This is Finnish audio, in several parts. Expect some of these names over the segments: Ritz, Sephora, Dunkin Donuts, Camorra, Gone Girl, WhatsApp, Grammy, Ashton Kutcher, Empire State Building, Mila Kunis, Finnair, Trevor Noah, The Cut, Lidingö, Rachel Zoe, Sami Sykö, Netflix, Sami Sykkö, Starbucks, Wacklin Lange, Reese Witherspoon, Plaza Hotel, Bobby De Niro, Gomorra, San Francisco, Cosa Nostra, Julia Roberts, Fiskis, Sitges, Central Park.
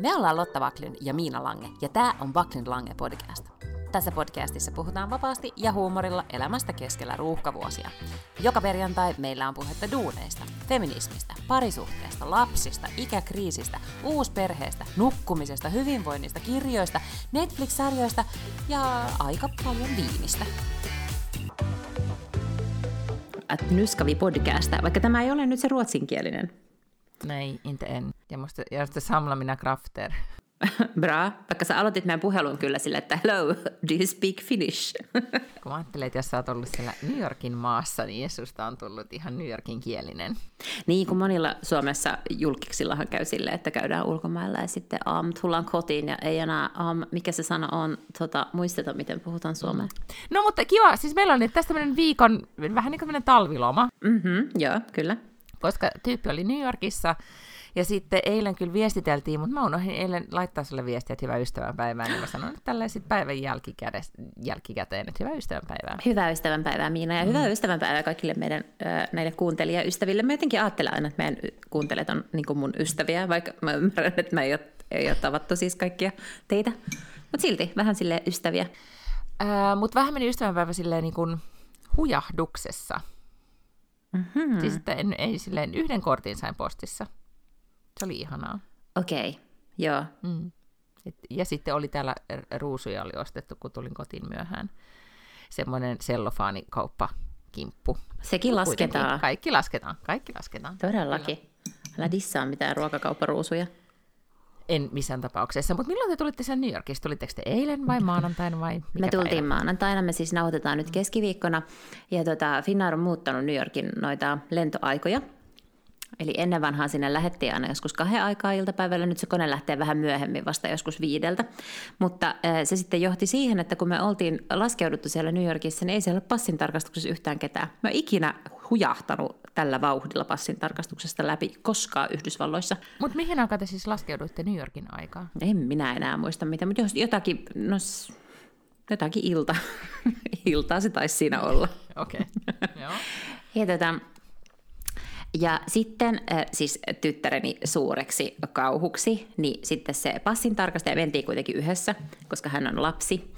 Me ollaan Lotta Wacklin ja Miina Lange, ja tää on Wacklin Lange podcast. Tässä podcastissa puhutaan vapaasti ja huumorilla elämästä keskellä ruuhkavuosia. Joka perjantai meillä on puhetta duuneista, feminismistä, parisuhteesta, lapsista, ikäkriisistä, uusperheestä, nukkumisesta, hyvinvoinnista, kirjoista, Netflix-sarjoista ja aika paljon viinistä. Nyskavi-podcasta, vaikka tämä ei ole nyt se ruotsinkielinen. Nej, inte än. Jag måste samla mina krafter. Bra, vaikka sä aloitit meidän puhelun kyllä sillä, että hello, do you speak Finnish? Kun mä ajattelin, että jos sä oot ollut siellä New Yorkin maassa, niin Jeesusta on tullut ihan New Yorkin kielinen. Niin, kun monilla Suomessa julkiksillahan käy silleen, että käydään ulkomailla ja sitten tullaan kotiin ja ei enää, mikä se sana on, muisteta, miten puhutaan suomea. No mutta kiva, siis meillä on nyt tästä tämmöinen viikon, vähän niin kuin tämmöinen talviloma. Joo, kyllä. Koska tyyppi oli New Yorkissa. Ja sitten eilen kyllä viestiteltiin, mutta mä unohdin eilen laittaa sulle viestiä, että hyvää ystävänpäivää. Niin mä sanoin, että tällä sitten päivän jälkikäteen, että hyvää ystävänpäivää. Hyvää ystävänpäivää, Miina, ja hyvää ystävänpäivää kaikille meidän näille kuuntelijaystäville. Mä jotenkin ajattelen aina, että meidän kuuntelijat on niin kuin mun ystäviä, vaikka mä ymmärrän, että mä ei ole tavattu siis kaikkia teitä. Mutta silti vähän silleen ystäviä. Mutta vähän meni ystävänpäivä silleen niin kuin hujahduksessa. Mm-hmm. Siis että ei silleen yhden kortin sain postissa. Se oli ihanaa. Okei, joo. Mm. Ja sitten oli täällä ruusuja oli ostettu, kun tulin kotiin myöhään. Semmoinen sellofaanikauppakimppu. Sekin lasketaan. Kaikki lasketaan. Todellakin. Kyllä. Älä dissaa mitään ruokakaupparuusuja. En missään tapauksessa, mutta milloin te tulitte sen New Yorkissa? Tulitteko te eilen vai maanantaina vai mikä päivä? Me tultiin maanantaina, me siis nauhoitetaan nyt keskiviikkona. Ja Finnair on muuttanut New Yorkin noita lentoaikoja. Eli ennen vanhaan sinne lähettiin aina joskus 2 aikaa iltapäivällä, nyt se kone lähtee vähän myöhemmin, vasta joskus 5. Mutta se sitten johti siihen, että kun me oltiin laskeuduttu siellä New Yorkissa, niin ei siellä ole passin tarkastuksessa yhtään ketään. Mä oon ikinä hujahtanut tällä vauhdilla passin tarkastuksesta läpi koskaan Yhdysvalloissa. Mutta mihin aikaan te siis laskeuduitte New Yorkin aikaa? En minä enää muista mitään, mutta jotakin, no, jotakin iltaa se taisi siinä olla. Okei, joo. Ja ja sitten siis tyttäreni suureksi kauhuksi, niin sitten se passin tarkastaja, mentiin kuitenkin yhdessä, koska hän on lapsi,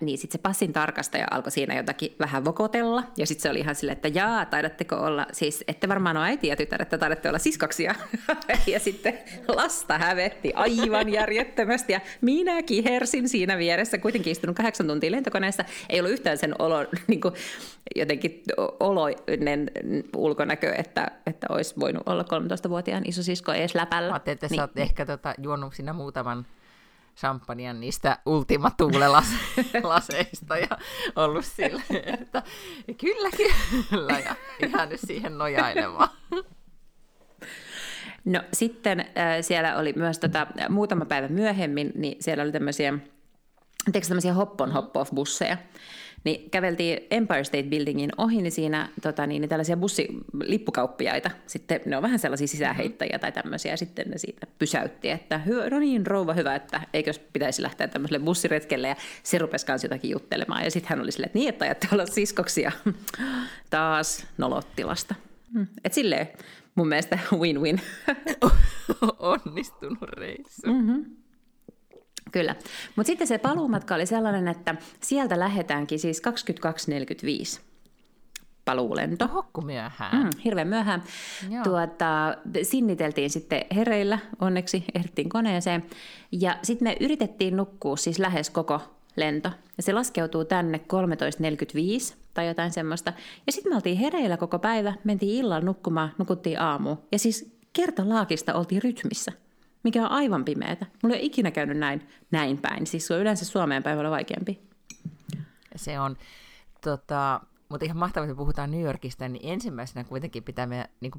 niin sitten se passin tarkastaja alkoi siinä jotakin vähän vokotella, ja sitten se oli ihan silleen, että jaa, taidatteko olla, siis ette varmaan ole äiti ja tytär, että taidatte olla siskoksia, ja sitten lasta hävetti aivan järjettömästi, ja minäkin hersin siinä vieressä, kuitenkin istunut 8 tuntia lentokoneessa, ei ollut yhtään sen niin kuin, jotenkin oloinen ulkonäkö, että olisi voinut olla 13-vuotiaan isosisko edes läpällä. Mä ajattelin, että sä oot ehkä juonut siinä muutaman champagnean niistä ultimatuulelaseista ja ollut silleen, että kyllä, ja ihan nyt siihen nojailemaan. No sitten siellä oli myös muutama päivä myöhemmin, niin siellä oli tämmöisiä hop-on-hop-off-busseja. Niin käveltiin Empire State Buildingin ohi, niin siinä niin tällaisia bussilippukauppiaita. Sitten ne on vähän sellaisia sisäänheittäjiä tai tämmöisiä, ja sitten ne siitä pysäytti, että no niin, rouva hyvä, että eikös pitäisi lähteä tämmöiselle bussiretkelle, ja se rupesi kanssa jotakin juttelemaan. Ja sitten hän oli silleen, että niin, että ajatte olla siskoksia. Taas nolottilasta. Et silleen mun mielestä win-win. Onnistunut reissu. Mm-hmm. Kyllä. Mutta sitten se paluumatka oli sellainen, että sieltä lähdetäänkin siis 22.45 paluulento. Hokku myöhään. Hirveän myöhään. Sinniteltiin sitten hereillä, onneksi ehdittiin koneeseen. Ja sitten me yritettiin nukkua siis lähes koko lento. Ja se laskeutuu tänne 13.45 tai jotain semmoista. Ja sitten me oltiin hereillä koko päivä, mentiin illalla nukkumaan, nukuttiin aamuun. Ja siis kertalaakista oltiin rytmissä. Mikä on aivan pimeätä. Mulla ei ole ikinä käynyt näin päin. Siis se on yleensä Suomeen päin olla vaikeampi. Se on, mutta ihan mahtavasti puhutaan New Yorkista, niin ensimmäisenä kuitenkin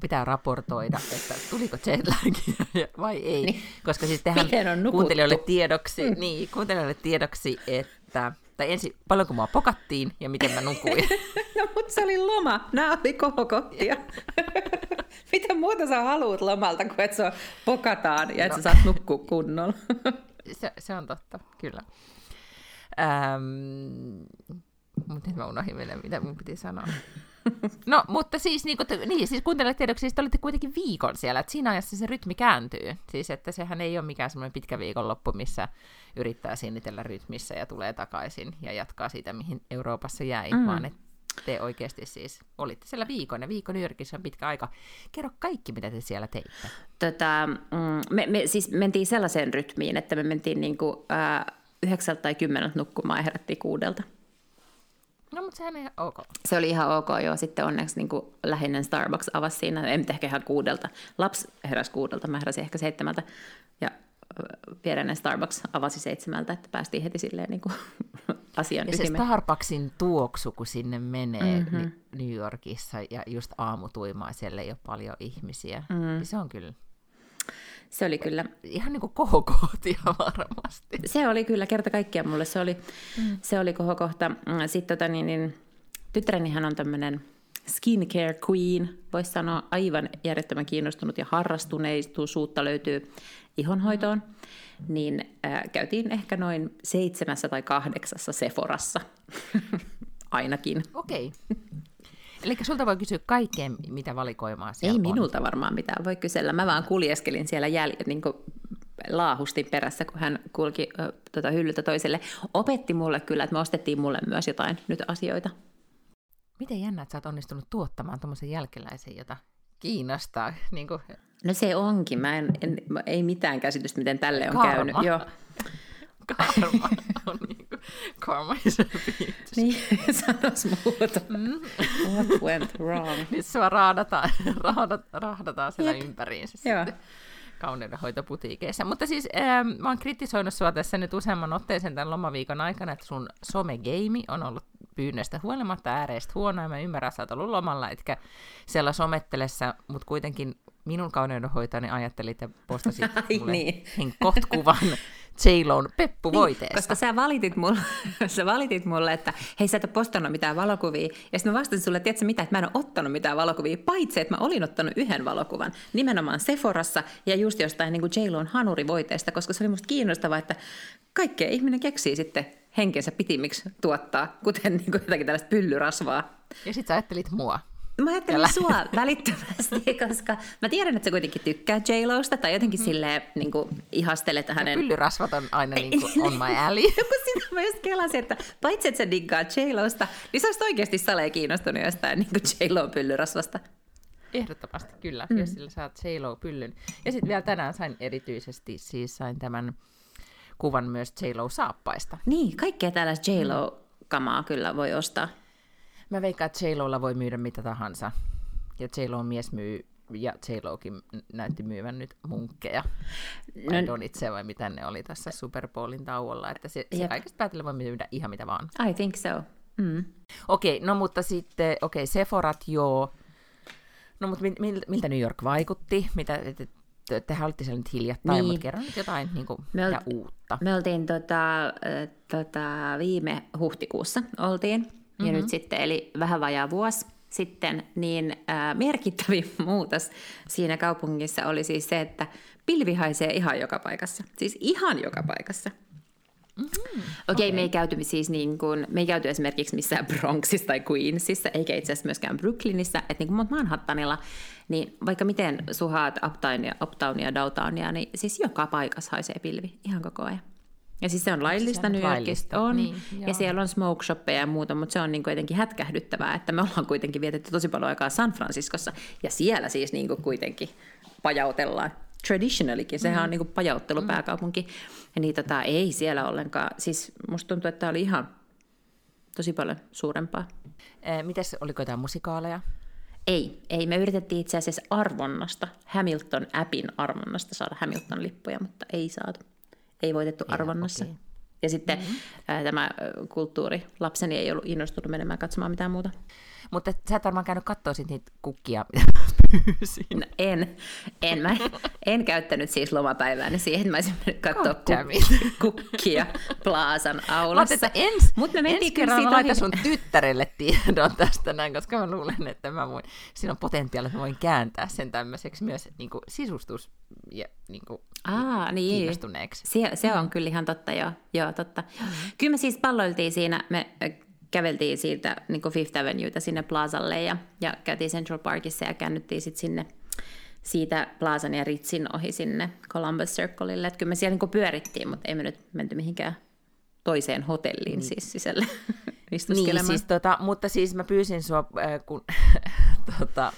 pitää raportoida, että tuliko jetlagia vai ei. Niin. Koska siis tehän kuuntelijoille tiedoksi, että paljonko mua pokattiin ja miten mä nukuin. No mutta se oli loma. Nää oli kohokottia. Mitä muuta sä haluut lomalta, kun et sua pokataan ja et sä saat nukkua kunnolla? Se on totta, kyllä. Mutta nyt mä unohdin vielä, mitä mun piti sanoa. No, mutta siis, niin, siis kuuntelijat tiedoksi, siis te olitte kuitenkin viikon siellä, että siinä ajassa se rytmi kääntyy. Siis, että sehän ei ole mikään semmoinen pitkä viikonloppu, missä yrittää sinnitellä rytmissä ja tulee takaisin ja jatkaa siitä, mihin Euroopassa jäi, vaan että te oikeasti siis olitte siellä viikon, ja viikon yrkissä on pitkä aika. Kerro kaikki, mitä te siellä teitte. Me siis mentiin sellaiseen rytmiin, että me mentiin 9 tai 10 nukkumaan ja herättiin 6. No, mutta sehän ei ok. Se oli ihan ok, joo. Sitten onneksi lähinnä Starbucks avasi siinä. En ehkä ihan 6. Lapsi heräsi 6, mä heräsin ehkä 7. Ja pienen Starbucks avasi 7, että päästiin heti silleen asian ytimeen. Ja se Starbucksin tuoksu, kun sinne menee New Yorkissa ja just aamutuimaa, siellä ei ole paljon ihmisiä. Mm-hmm. Se on kyllä... Se oli kyllä... Ihan niin kuin kohokohtia varmasti. Se oli kyllä kerta kaikkiaan mulle. Se oli kohokohta. Sitten tyttärenihän on tämmöinen skincare queen. Voisi sanoa aivan järjettömän kiinnostunut ja harrastuneisuutta löytyy ihonhoitoon. Niin käytiin ehkä noin 7 tai 8 Sephorassa. Ainakin. Okei. Eli sulta voi kysyä kaikkea, mitä valikoimaa siellä on. Ei minulta varmaan mitään voi kysellä. Mä vaan kuljeskelin siellä laahustin perässä, kun hän kulki hyllyltä toiselle. Opetti mulle kyllä, että me ostettiin mulle myös jotain nyt asioita. Miten jännä, että sä oot onnistunut tuottamaan tommosen jälkeläisen, jota kiinnostaa. No se onkin. Mä ei mitään käsitystä, miten tälle on käynyt. Joo. Karma on karma is a bitch. Niin, sanois muuta. What went wrong? Nyt sua rahdataan siellä ympäriinsä sitten kauneudenhoitoputiikeissa. Mutta siis mä oon kritisoinut sua tässä nyt useamman otteeseen tämän lomaviikon aikana, että sun somegeimi on ollut pyynnöstä huolimatta ääreistä huonoa, ja mä ymmärrän, sä oot ollut lomalla, etkä siellä somettelessä, mutta kuitenkin minun kauneudenhoitajani ajattelin, että postasit mulle henkotkuvan J-Lon peppuvoiteesta. Koska sä valitit mulle, että hei, sä et ole postannut mitään valokuvia, ja sitten mä vastasin sulle, että tiedätkö mitä, että mä en ole ottanut mitään valokuvia, paitsi että mä olin ottanut yhden valokuvan, nimenomaan Sephorassa, ja just jostain J-Lon hanurivoiteesta, koska se oli musta kiinnostavaa, että kaikkea ihminen keksii sitten henkensä pitimiksi tuottaa, kuten jotakin tällaista pyllyrasvaa. Ja sit sä ajattelit mua. Mä ajattelin sua välittömästi, koska mä tiedän, että sä kuitenkin tykkää J-Losta tai jotenkin silleen ihastelet hänen... Pyllyrasvat on aina on my alley. Joku sitä mä just kelasin, että paitsi että sä diggaat J-Losta, niin sä olisit oikeasti saleen kiinnostunut jostain J-Lo pyllyrasvasta. Ehdottomasti kyllä, jos sillä saat J-Lo pyllyn. Ja sitten vielä tänään sain erityisesti, siis sain tämän kuvan myös J-Lo saappaista. Niin, kaikkea tällaista J-Lo-kamaa kyllä voi ostaa. Mä veikkaan, että J-Lolla voi myydä mitä tahansa. Ja J-Lon mies myy, ja J-Lokin näytti myyvän nyt munkkeja. Vai donitseja vai mitä ne oli tässä Super Bowlin tauolla. Että se kaikesta päätellä voi myydä ihan mitä vaan. I think so. Mm. Okei, no mutta sitten, Sephorat joo. No mutta miltä New York vaikutti? Tehän olitte siellä nyt hiljattain, niin. Mutta kerran jotain uutta. Me oltiin viime huhtikuussa oltiin. Ja nyt sitten, eli vähän vajaa vuosi sitten, niin merkittävin muutos siinä kaupungissa oli siis se, että pilvi haisee ihan joka paikassa. Siis ihan joka paikassa. Okei. Me ei käyty esimerkiksi missään Bronxissa tai Queensissa, eikä itse asiassa myöskään Brooklynissä. Että Manhattanilla, niin vaikka miten suhaat uptownia, downtownia, niin siis joka paikassa haisee pilvi ihan koko ajan. Ja siis se on laillista, New Yorkista on, niin, ja siellä on smoke shoppeja ja muuta, mutta se on jotenkin hätkähdyttävää, että me ollaan kuitenkin vietetty tosi paljon aikaa San Franciscossa, ja siellä siis kuitenkin pajautellaan. Traditionallykin, sehän on pajauttelupääkaupunki, ja niin ei siellä ollenkaan, siis musta tuntuu, että tämä oli ihan tosi paljon suurempaa. Mitäs, oliko jotain musikaaleja? Ei, me yritettiin itse asiassa arvonnasta, Hamilton-appin arvonnasta saada Hamilton-lippuja, mutta ei saatu. Ei voitettu arvonnassa. Okay. Ja sitten tämä kulttuurilapseni ei ollut innostunut menemään katsomaan mitään muuta. Mutta sä et varmaan käynyt katsoa niitä kukkia, mitä pyysin. No, en. Mä en käyttänyt siis lomapäivääni siihen, että mä olisin mennyt katsoa kukkia Plaasan aulassa. Mutta me ensi kerran mä laitan sun tyttärelle tiedon tästä näin, koska mä luulen, että mä voin. Siinä on potentiaalia, että mä voin kääntää sen tämmöiseksi myös sisustus ja kiinnostuneeksi. Se on kyllä ihan totta, joo. Totta. Kyllä me siis palloiltiin siinä, me käveltiin siitä niin kuin Fifth Avenuetä sinne Plazalle ja käytiin Central Parkissa ja käännyttiin sitten sinne siitä Plazan ja Ritzin ohi sinne Columbus Circleille. Että kyllä me siellä niin kuin pyörittiin, mutta ei me nyt menty mihinkään toiseen hotelliin siis sisälle istuskelemaan. Niin, siis, mutta siis mä pyysin sua, kun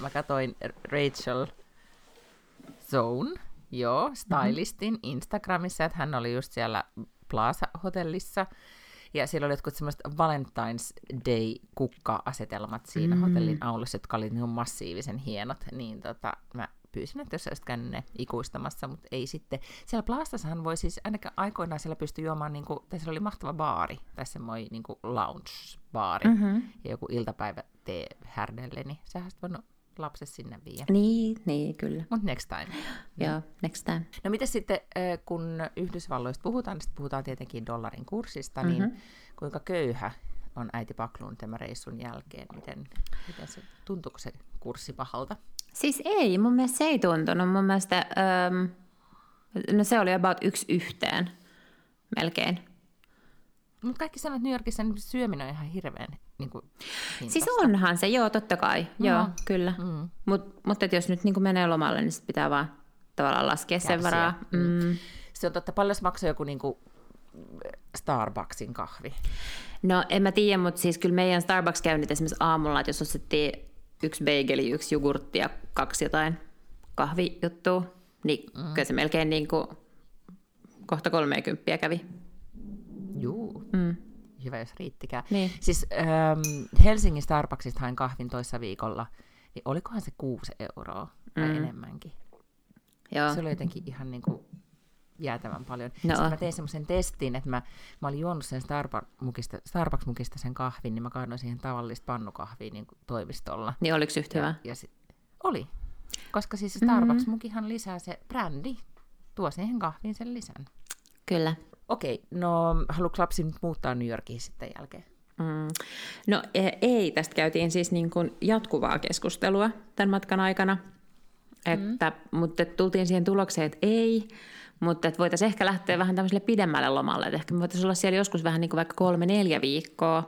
mä katsoin Rachel Zoe, joo, stylistin Instagramissa, että hän oli just siellä Plaza Hotellissa. Ja siellä oli jotkut semmoiset Valentine's Day-kukka-asetelmat siinä hotellin aulussa, jotka oli niin massiivisen hienot. Niin mä pyysin, että jos olisit käynyt ne ikuistamassa, mutta ei sitten. Siellä Plazassahan voi siis, ainakin aikoinaan siellä pystyi juomaan, niin kuin, tai siellä oli mahtava baari, tai semmoinen niin kuin lounge-baari, ja joku iltapäivä tee härdelle, niin sehän sitten voinut lapset sinne viiä. Niin, kyllä. Mutta next time. Joo, niin. Next time. No mitä sitten, kun Yhdysvalloista puhutaan, niin sitten puhutaan tietenkin dollarin kurssista, niin kuinka köyhä on äiti Backlund tämän reissun jälkeen? Miten se, tuntuuko se kurssi pahalta? Siis ei, mun mielestä se ei tuntunut. Mun mielestä no se oli about 1:1 melkein. Mutta kaikki sanoo, että New Yorkissa syöminen on ihan hirveän niin kuin siis onhan se, joo, totta kai, joo, kyllä. Mutta jos nyt niin kuin menee lomalle, niin sit pitää vaan tavallaan laskea sen varaa. Se on totta, paljon maksaa joku niin kuin Starbucksin kahvi? No en mä tiedä, mutta siis kyllä meidän Starbucks-käynnit esimerkiksi aamulla, että jos ostettiin 1 bageli, 1 jogurtti ja 2 jotain kahvijuttua, niin kyllä se melkein niin kuin kohta 30 kävi. Juu. Hyvä, jos riittikään. Niin. Siis Helsingin Starbucksista hain kahvin toissa viikolla, niin olikohan se 6 euroa tai enemmänkin. Joo. Se oli jotenkin ihan niin kuin jäätävän paljon. No. Sitten mä tein semmoisen testin, että mä olin juonut sen Starbucks-mukista sen kahvin, niin mä kaadoin siihen tavallista pannukahviin niin kuin toimistolla. Niin oliko yhtä hyvä? Oli, koska siis Starbucks-mukihan lisää se brändi, tuo siihen kahviin sen lisän. Kyllä. Okei, no haluatko lapsi nyt muuttaa New Yorkiin sitten jälkeen? No ei, tästä käytiin siis niin kuin jatkuvaa keskustelua tämän matkan aikana, mutta tultiin siihen tulokseen, että ei, mutta että voitaisiin ehkä lähteä vähän tämmöiselle pidemmälle lomalle, että ehkä me voitaisiin olla siellä joskus vähän niin kuin vaikka 3-4 viikkoa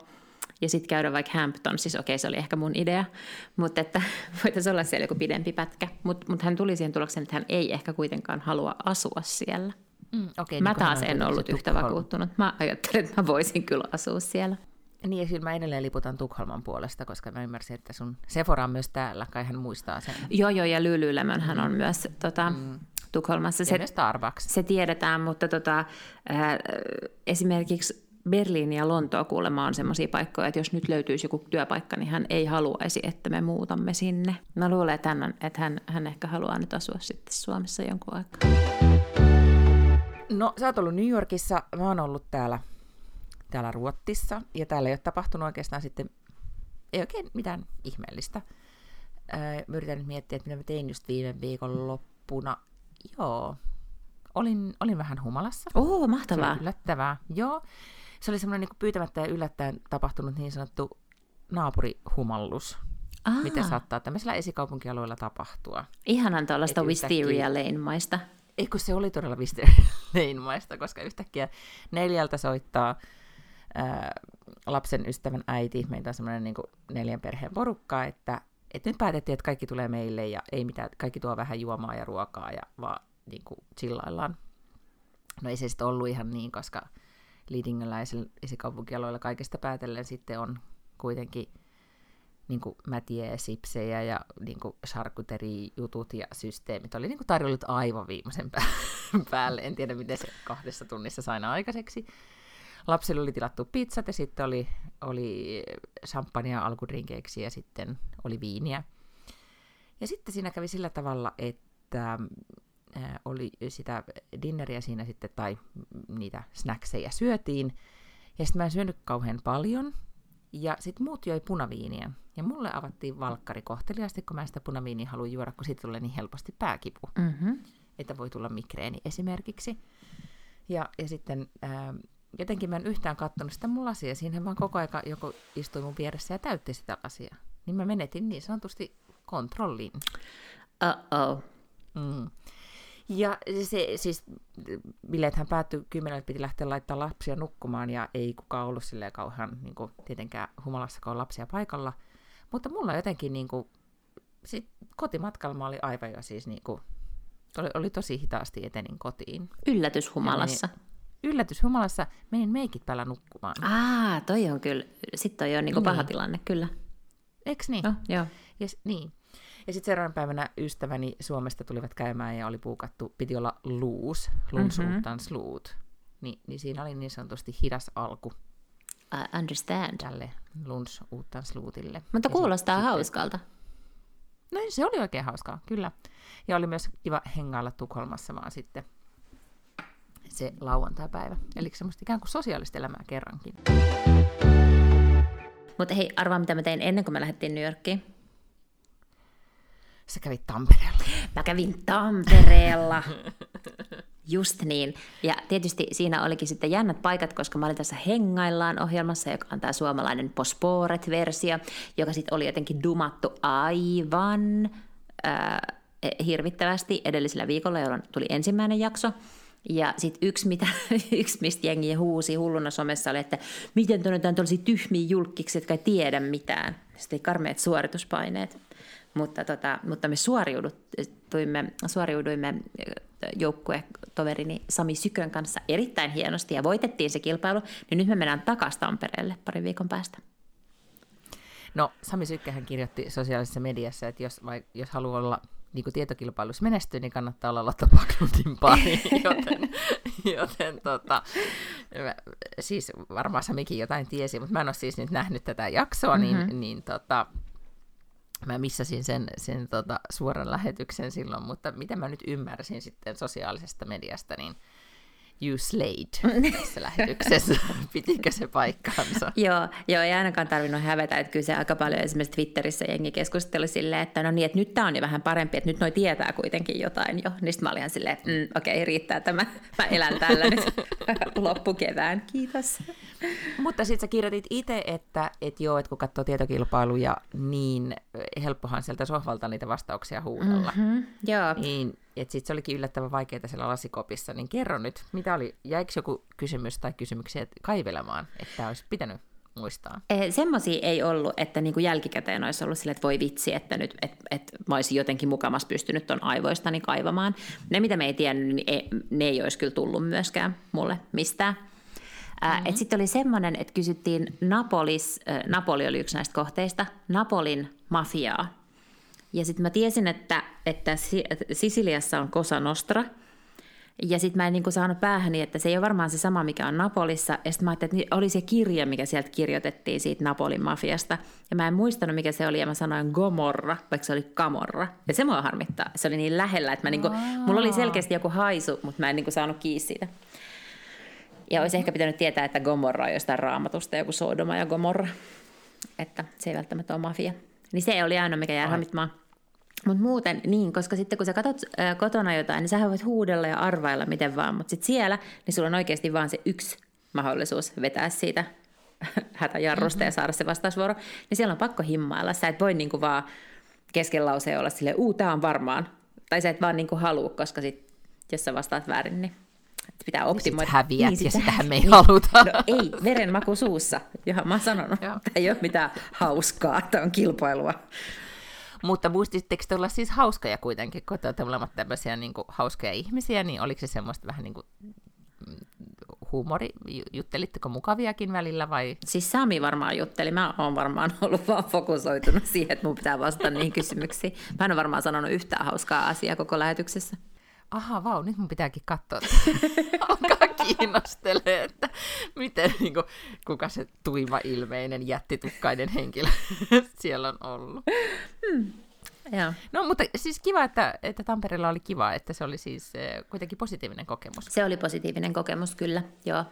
ja sitten käydä vaikka Hampton, siis okei, se oli ehkä mun idea, mutta että voitaisiin olla siellä joku pidempi pätkä, mutta hän tuli siihen tulokseen, että hän ei ehkä kuitenkaan halua asua siellä. Okay, mä niin taas en ollut yhtä vakuuttunut. Mä ajattelin, että mä voisin kyllä asua siellä. Niin, ja kyllä mä edelleen liputan Tukholman puolesta, koska mä ymmärsin, että sun Sephora on myös täällä. Kai hän muistaa sen. Joo, ja Lululemonhän on myös Tukholmassa. Se, ja myös Starbucks. Se tiedetään, mutta esimerkiksi Berliini ja Lontoa kuulemma on semmoisia paikkoja, että jos nyt löytyisi joku työpaikka, niin hän ei haluaisi, että me muutamme sinne. Mä luulen, että hän ehkä haluaa nyt asua sitten Suomessa jonkun aikaa. No, sä oot ollut New Yorkissa, mä oon ollut täällä Ruotsissa, ja täällä ei ole tapahtunut oikeastaan sitten, ei oikein mitään ihmeellistä. Mä yritän nyt miettiä, että mitä mä tein just viime viikon loppuna. Joo, olin vähän humalassa. Oo, mahtavaa. Se oli yllättävää, joo. Se oli semmoinen niin pyytämättä ja yllättäen tapahtunut niin sanottu naapurihumallus, mitä saattaa tämmöisellä esikaupunkialueella tapahtua. Ihanan tuollaista Wisteria Lane maista. Eikö se oli todella Wisteria Lane maista, koska yhtäkkiä 4:00 soittaa lapsen ystävän äiti, meitä on semmoinen niin kuin 4 perheen porukka, että nyt päätettiin, että kaikki tulee meille ja ei mitään, kaikki tuo vähän juomaa ja ruokaa ja vaan niin kuin chillaillaan. No ei se sitten ollut ihan niin, koska lidingöläisillä esikaupunkialueilla kaikesta päätellen sitten on kuitenkin niinku mätiä ja sipsejä ja niinku charcuterie-jutut ja systeemit oli niinku tarjollut aivan viimeisen päälle. En tiedä, miten se 2 tunnissa sain aikaiseksi. Lapsille oli tilattu pizzat ja sitten oli champagnea alkudrinkeiksi ja sitten oli viiniä. Ja sitten siinä kävi sillä tavalla, että oli sitä dinneriä siinä sitten, tai niitä snackseja syötiin. Ja sitten mä en syönyt kauhean paljon. Ja sitten muut joi punaviiniä. Ja mulle avattiin valkkari kohteliaasti, kun mä sitä punaviiniä haluan juoda, kun siitä tulee niin helposti pääkipu. Että voi tulla migreeni esimerkiksi. Ja sitten jotenkin mä en yhtään kattonut sitä mun lasia. Siinähän vaan koko aika joku istui mun vieressä ja täytti sitä lasia. Niin mä menetin niin sanotusti kontrollin. Ja se, siis bileethän päättyi 10, piti lähteä laittaa lapsia nukkumaan, ja ei kukaan ollut silleen kauhean niin kuin, tietenkään humalassakaan lapsia paikalla. Mutta mulla jotenkin niin kuin, sit kotimatkalla mä olin aivan jo siis niin kuin, oli tosi hitaasti etenin kotiin. Yllätyshumalassa. Yllätyshumalassa menin meikit päällä nukkumaan. Aa, toi on kyllä, sit toi on niin kuin paha tilanne, kyllä. Eiks niin? No, joo. Yes, niin. Ja sitten seuraavan päivänä ystäväni Suomesta tulivat käymään ja oli puukattu, piti olla luus, lunsuuttansluut. Niin siinä oli niin sanotusti hidas alku. I understand. Tälle lunsuuttansluutille. Mutta kuulostaa hauskalta. No se oli oikein hauskaa, kyllä. Ja oli myös kiva hengailla Tukholmassa vaan sitten se lauantai-päivä. Eli semmoista ikään kuin sosiaalista elämää kerrankin. Mutta hei, arvaa mitä mä tein ennen kuin me lähdettiin New Yorkiin. Sä kävit Tampereella. Mä kävin Tampereella. Just niin. Ja tietysti siinä olikin sitten jännät paikat, koska mä olin tässä Hengaillaan ohjelmassa, joka on tää suomalainen Posporet-versio, joka sitten oli jotenkin dumattu aivan hirvittävästi edellisellä viikolla, jolloin tuli ensimmäinen jakso. Ja sitten yksi, mistä jengi huusi hulluna somessa oli, että miten tunnetaan tuollaisia tyhmiä julkkiksi, jotka ei tiedä mitään. Sitten karmeat suorituspaineet. Mutta me suoriuduimme joukkuetoverini Sami Sykön kanssa erittäin hienosti ja voitettiin se kilpailu, niin nyt me mennään takaisin Tampereelle parin viikon päästä. No, Sami Sykkähän kirjoitti sosiaalisessa mediassa, että jos haluaa olla niin kuin tietokilpailussa menestyy, niin kannattaa olla Lotta Wacklinin pari, joten siis varmaan Samikin jotain tiesi, mutta mä en ole siis nyt nähnyt tätä jaksoa, niin mä missasin sen suoran lähetyksen silloin, mutta mitä mä nyt ymmärsin sitten sosiaalisesta mediasta, niin you slayed tässä lähetyksessä. Pitikö se paikkaansa? Joo, ei ainakaan tarvinnut hävetä, että kyllä se aika paljon esimerkiksi Twitterissä jengi keskusteli silleen, että no niin, että nyt tää on jo vähän parempi, että nyt noi tietää kuitenkin jotain jo. Niin sit mä olin silleen, että okei, riittää tämä, mä elän tällä nyt loppukevään, kiitos. Mutta sit sä kirjoitit itse, että kun katsoo tietokilpailuja, niin helppohan sieltä sohvalta niitä vastauksia huudella. Mm-hmm, joo. Niin, että sitten se olikin yllättävän vaikeaa siellä lasikopissa, niin kerro nyt, mitä oli, jäikö joku kysymys tai kysymyksiä kaivelemaan, että olisi pitänyt muistaa? Semmoisia ei ollut, että niinku jälkikäteen olisi ollut sille, että voi vitsi, että nyt mä olisin jotenkin mukamas pystynyt ton aivoistani kaivamaan. Ne, mitä me ei tiennyt, niin ne ei olisi kyllä tullut myöskään mulle mistään. Mm-hmm. Sitten oli semmoinen, että kysyttiin Napoli oli yksi näistä kohteista, Napolin mafiaa. Ja sitten mä tiesin, että Sisiliassa on Cosa Nostra. Ja sitten mä en niin kuin saanut päähäni, että se ei ole varmaan se sama, mikä on Napolissa. Ja sitten mä ajattelin, että oli se kirja, mikä sieltä kirjoitettiin siitä Napolin mafiasta. Ja mä en muistanut, mikä se oli. Ja mä sanoin Gomorra, vaikka se oli Camorra. Ja se mua harmittaa. Se oli niin lähellä, että mä niin kuin, mulla oli selkeästi joku haisu, mutta mä en niin kuin saanut kiinni siitä. Ja olisi ehkä pitänyt tietää, että Gomorra on jostain raamatusta, joku Sodoma ja Gomorra. Että se ei välttämättä ole mafia. Niin se oli ainoa, mikä jää harmittaa. Mutta muuten niin, koska sitten kun sä katot kotona jotain, niin sä voit huudella ja arvailla miten vaan, mutta sitten siellä, niin sulla on oikeasti vaan se yksi mahdollisuus vetää siitä hätäjarrusta ja saada se vastausvuoro, niin siellä on pakko himmailla. Sä et voi niinku vaan kesken lauseen olla silleen, tää on varmaan, tai sä et vaan niinku halua, koska sit, jos sä vastaat väärin, niin pitää optimoida. Sitten häviät, niin, ja sitähän me ei haluta. No ei, verenmaku suussa, johon mä oon sanonut, että ei ole mitään hauskaa, tää on kilpailua. Mutta muistitteko te olla siis hauskoja kuitenkin, kun te olette molemmat tämmöisiä niin kuin hauskoja ihmisiä, niin oliko se semmoista vähän niin kuin huumori? Juttelitteko mukaviakin välillä vai? Siis Sami varmaan jutteli. Mä oon varmaan ollut vaan fokusoitunut siihen, että mun pitää vastata niihin kysymyksiin. Mä en ole varmaan sanonut yhtään hauskaa asiaa koko lähetyksessä. Aha, vau, nyt mun pitääkin katsoa. Alkaa kiinnostelee, että miten, niin kuin, kuka se tuima ilmeinen jättitukkainen henkilö siellä on ollut. Yeah. No, mutta siis kiva, että Tampereella oli kiva, että se oli siis kuitenkin positiivinen kokemus. Se oli positiivinen kokemus, kyllä, joo.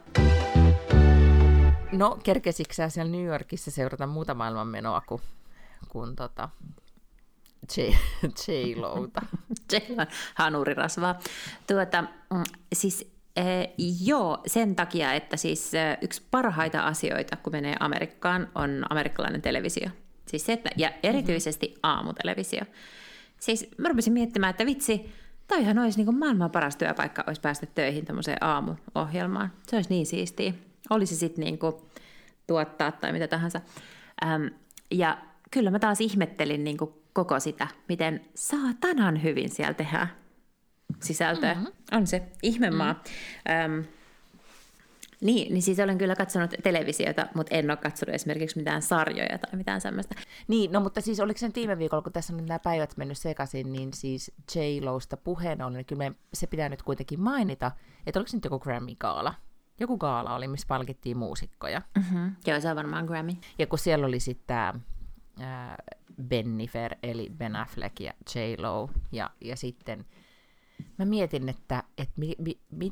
No, kerkesikö sä siellä New Yorkissa seurata muuta maailmanmenoa kuin J-Lota. J-Lon hanuurirasvaa. Siis joo, sen takia, että siis yksi parhaita asioita, kun menee Amerikkaan, on amerikkalainen televisio. Siis se, että, ja erityisesti aamutelevisio. Siis mä rupesin miettimään, että vitsi, toihan olisi niin kuin maailman paras työpaikka, olisi päästä töihin tämmöiseen aamuohjelmaan. Se olisi niin siistiä. Olisi sitten niin kuin tuottaa tai mitä tahansa. Ja kyllä mä taas ihmettelin niin kuin koko sitä, miten saatanan hyvin siellä tehdään sisältöä. Mm-hmm. On se ihmemaa. Mm-hmm. Niin siis olen kyllä katsonut televisiota, mutta en ole katsonut esimerkiksi mitään sarjoja tai mitään semmoista. Niin, no mutta siis oliko sen viime viikolla, kun tässä on nämä päivät mennyt sekaisin, niin siis J-Losta puheen ollen, niin kyllä se pitää nyt kuitenkin mainita, että oliko se nyt joku Grammy-gaala? Joku gaala oli, missä palkittiin muusikkoja. Mm-hmm. Joo, se on varmaan Grammy. Ja kun siellä oli sitten tämä Bennifer, eli Ben Affleck ja J-Lo, ja sitten... Mä mietin, että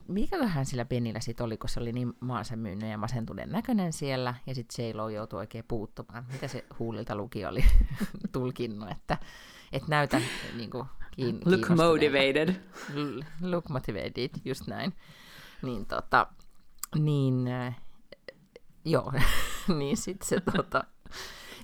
mikäköhän sillä Benillä sitten oli, kun se oli niin maansa myynyt ja masentuneen näköinen siellä, ja sitten J-Lo joutui oikein puuttumaan, mitä se huulilta luki oli tulkinnut, että näytä niin kuin look motivated. Look motivated, just näin. Niin, niin sitten se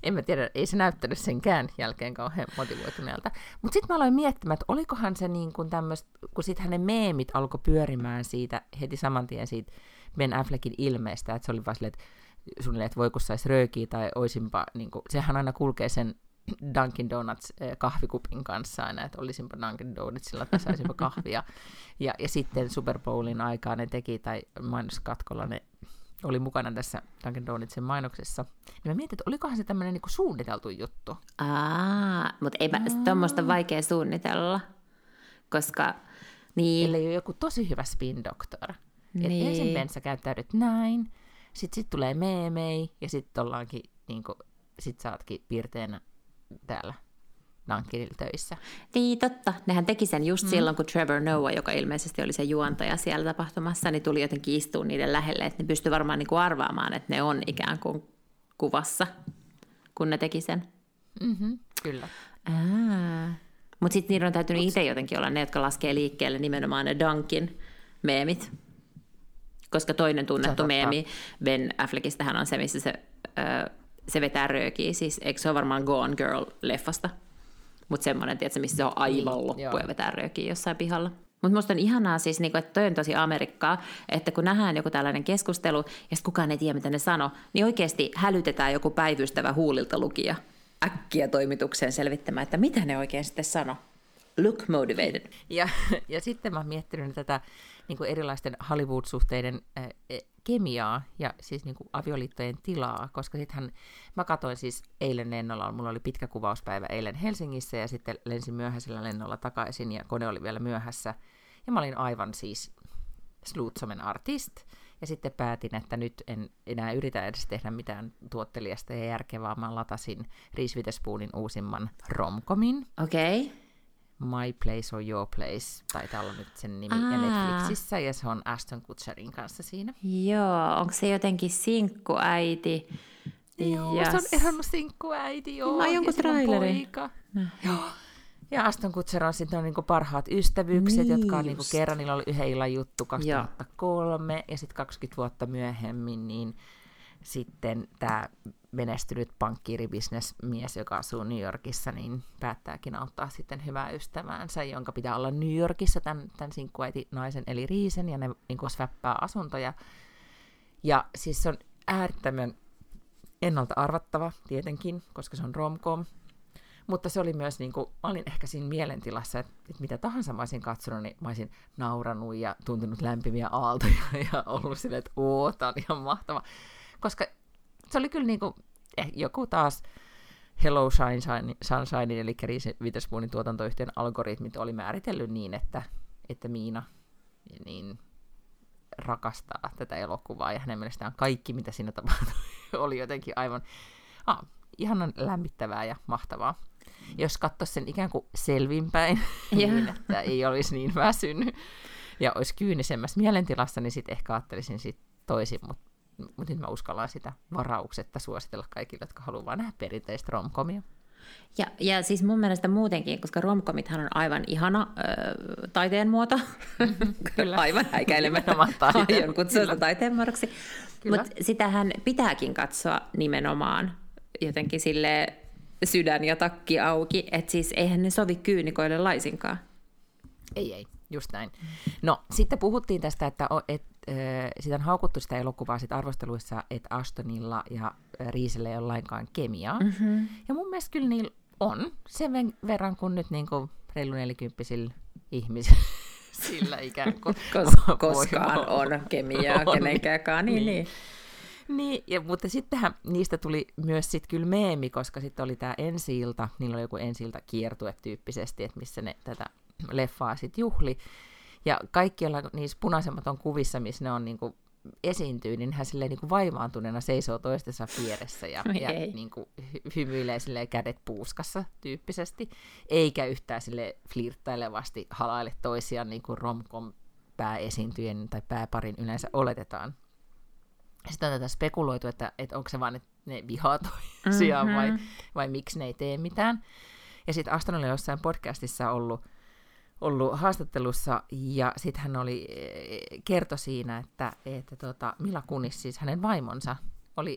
en mä tiedä, ei se näyttänyt senkään jälkeen kauhean motivoituneelta. Mutta sitten mä aloin miettimään, että olikohan se niin kuin tämmöistä, kun sitten hänen meemit alkoi pyörimään siitä heti saman tien siitä Ben Affleckin ilmeestä, että se oli vaan silleen, että suunnilleen, että voi kun sais röökiä tai oisinpa, niin kuin, sehän aina kulkee sen Dunkin Donuts kahvikupin kanssa aina, että olisinpa Dunkin Donutsilla tai saisinpa kahvia. Ja sitten Super Bowlin aikaa ne teki, tai mainoskatkolla ne oli mukana tässä Dunkin Donutsin mainoksessa, niin mä mietin, että olikohan se tämmöinen niinku suunniteltu juttu. Mutta eipä tuommoista vaikea suunnitella, koska... Niin. Eli joku tosi hyvä spin doctor. Niin. Ensin bensa käyttäydyt näin, sit tulee meemei, ja niinku, sit saatkin piirteenä täällä Dunkinilla töissä. Niin, totta. Nehän teki sen just silloin, kun Trevor Noah, joka ilmeisesti oli se juontaja siellä tapahtumassa, niin tuli jotenkin istua niiden lähelle, että ne pystyi varmaan niin kuin arvaamaan, että ne on ikään kuin kuvassa, kun ne teki sen. Mm-hmm, kyllä. Mutta sitten niiden on täytynyt itse jotenkin olla ne, jotka laskee liikkeelle nimenomaan ne Dunkin meemit, koska toinen tunnettu meemi Ben Affleckistähän on se, missä se vetää röökiä. Siis eikö se ole varmaan Gone Girl-leffasta? Mutta semmoinen, tiedätkö, missä se on aivan loppu ja vetää röökiä jossain pihalla. Mutta musta on ihanaa siis, että toi on tosi Amerikkaa, että kun nähdään joku tällainen keskustelu, ja sitten kukaan ei tiedä, mitä ne sanoo, niin oikeasti hälytetään joku päivystävä huulilta lukija äkkiä toimitukseen selvittämään, että mitä ne oikein sitten sanoo. Look motivated. Ja sitten mä oon miettinyt tätä niin kuin erilaisten Hollywood-suhteiden kemiaa ja siis niin kuin avioliittojen tilaa, koska sittenhän mä katsoin siis eilen lennolla, mulla oli pitkä kuvauspäivä eilen Helsingissä ja sitten lensin myöhäisellä lennolla takaisin ja kone oli vielä myöhässä ja mä olin aivan siis sluutsomen artist ja sitten päätin, että nyt en enää yritä edes tehdä mitään tuottelijasta ja järkevää, mä latasin Reese Witherspoonin uusimman romcomin. Okei. My Place or Your Place, taitaa olla nyt sen nimi, ja Netflixissä, ja se on Ashton Kutcherin kanssa siinä. Joo, onko se jotenkin sinkkuäiti? Joo, yes. Se on eronnut sinkkuäiti, joo. No, jonkun traileri. Joo. Ja Ashton Kutcher on sitten niinku parhaat ystävyykset, niin, jotka on niinku kerran, niillä oli yhden illan juttu 2003, ja sitten 20 vuotta myöhemmin, niin sitten tämä menestynyt pankkiiribisnesmies, joka asuu New Yorkissa, niin päättääkin auttaa sitten hyvää ystäväänsä, jonka pitää olla New Yorkissa tämän sinkkuäiti naisen eli Riisen, ja ne niin kuin swappaa asuntoja. Ja siis se on äärettömän ennalta arvattava tietenkin, koska se on romcom, mutta se oli myös, niin kuin, mä olin ehkä siinä mielentilassa, että mitä tahansa mä olisin katsonut, niin mä olisin nauranut ja tuntunut lämpimiä aaltoja ja ollut silleen, että tää on ihan mahtava. Koska se oli kyllä niin kuin joku taas Hello Sunshine, eli Reese Witherspoonin tuotantoyhtiön algoritmit oli määritellyt niin, että Miina niin rakastaa tätä elokuvaa, ja hänen mielestään kaikki, mitä siinä tapahtui, oli jotenkin aivan ihanan lämmittävää ja mahtavaa. Jos katsoisi sen ikään kuin selvinpäin, niin että ei olisi niin väsynyt ja olisi kyynisemmässä mielentilassa, niin sitten ehkä ajattelisin sit toisin, mutta nyt mä uskallan sitä varauksetta suositella kaikille, jotka haluaa nähdä perinteistä romkomia. Ja siis mun mielestä muutenkin, koska romkomithan on aivan ihana taiteen muoto. Kyllä. Aivan häikäilemättä. Aion kutsua sitä taiteen muodoksi. Mutta sitähän pitääkin katsoa nimenomaan jotenkin sille sydän ja takki auki. Että siis eihän ne sovi kyynikoille laisinkaan. Ei, just näin. No, sitten puhuttiin tästä, että sitä on haukuttu sitä elokuvaa sit arvosteluissa, että Ashtonilla ja Reesellä ei ole lainkaan kemiaa. Mm-hmm. Ja mun mielestä kyllä niillä on sen verran, kun nyt niinku reilu 40-sillä ihmisillä ikään kuin koskaan on kemiaa kenenkään. Niin. Niin, ja, mutta sittenhän niistä tuli myös sit kyllä meemi, koska sitten oli tämä ensi-ilta, niillä oli joku ensi-ilta kiertue tyyppisesti, että missä ne tätä leffaa sitten juhli. Ja kaikkialla niissä punaisemmat on kuvissa, missä ne on niinku esiintyy, niin hän silleen niinku vaivaantuneena seisoo toistensa vieressä ja niinku hymyilee silleen kädet puuskassa tyyppisesti, eikä yhtään sille flirttailevasti halaile toisiaan niin kuin romcom pääesiintyjen tai pääparin yleensä oletetaan. Sitten on tätä spekuloitu, että onko se vaan, että ne vihaa toisiaan vai miksi ne ei tee mitään. Ja sitten Ashton oli jossain podcastissa ollut haastattelussa, ja sitten hän kertoi siinä, että Mila Kunis, siis hänen vaimonsa,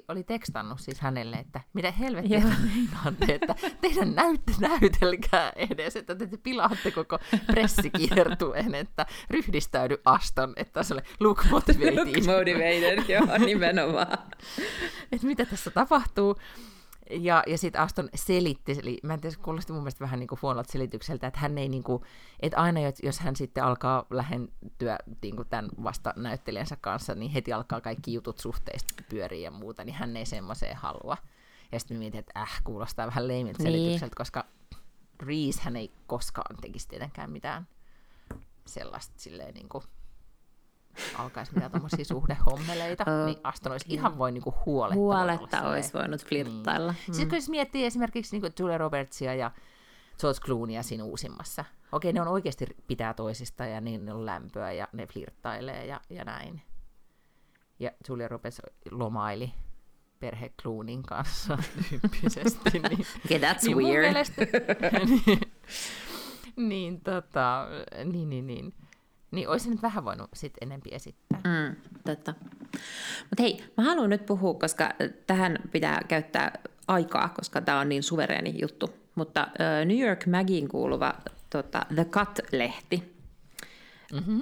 oli tekstannut siis hänelle, että mitä helvettiä meinaatte, että teidän näytelkää edes, että te pilaatte koko pressikiertueen, että ryhdistäydy Ashton, että se oli look motivated. Look motivated, joo, nimenomaan. Että mitä tässä tapahtuu. Ja sitten Ashton selitti, eli mä en tiedä, kuulosti mun mielestä vähän niin kuin huonolta selitykseltä, että hän ei niin kuin, että aina jos hän sitten alkaa lähentyä niin kuin tämän vasta näyttelijänsä kanssa, niin heti alkaa kaikki jutut suhteista pyöriä ja muuta, niin hän ei semmoiseen halua. Ja sitten mietin, että kuulostaa vähän leimiltä selitykseltä, koska Reese hän ei koskaan tekisi tietenkään mitään sellaista silleen niin kuin alkaisi mitään tommosia suhdehommeleita, niin Ashton olisi ihan voi niinku huoletta olisi voinut flirttailla. Niin. Sitten kun miettii esimerkiksi niinku Julia Robertsia ja George Clooneya siinä uusimmassa. Okei, ne on oikeasti pitää toisista ja ne on lämpöä ja ne flirttailee ja näin. Ja Julia Roberts lomaili perhe Clooneyn kanssa tyyppisesti. Niin, okay, that's niin weird. Mielestä, niin. Niin olisi nyt vähän voinut sitten enempi esittää. Totta. Mutta hei, mä haluan nyt puhua, koska tähän pitää käyttää aikaa, koska tämä on niin suvereeni juttu. Mutta New York Magiin kuuluva The Cut-lehti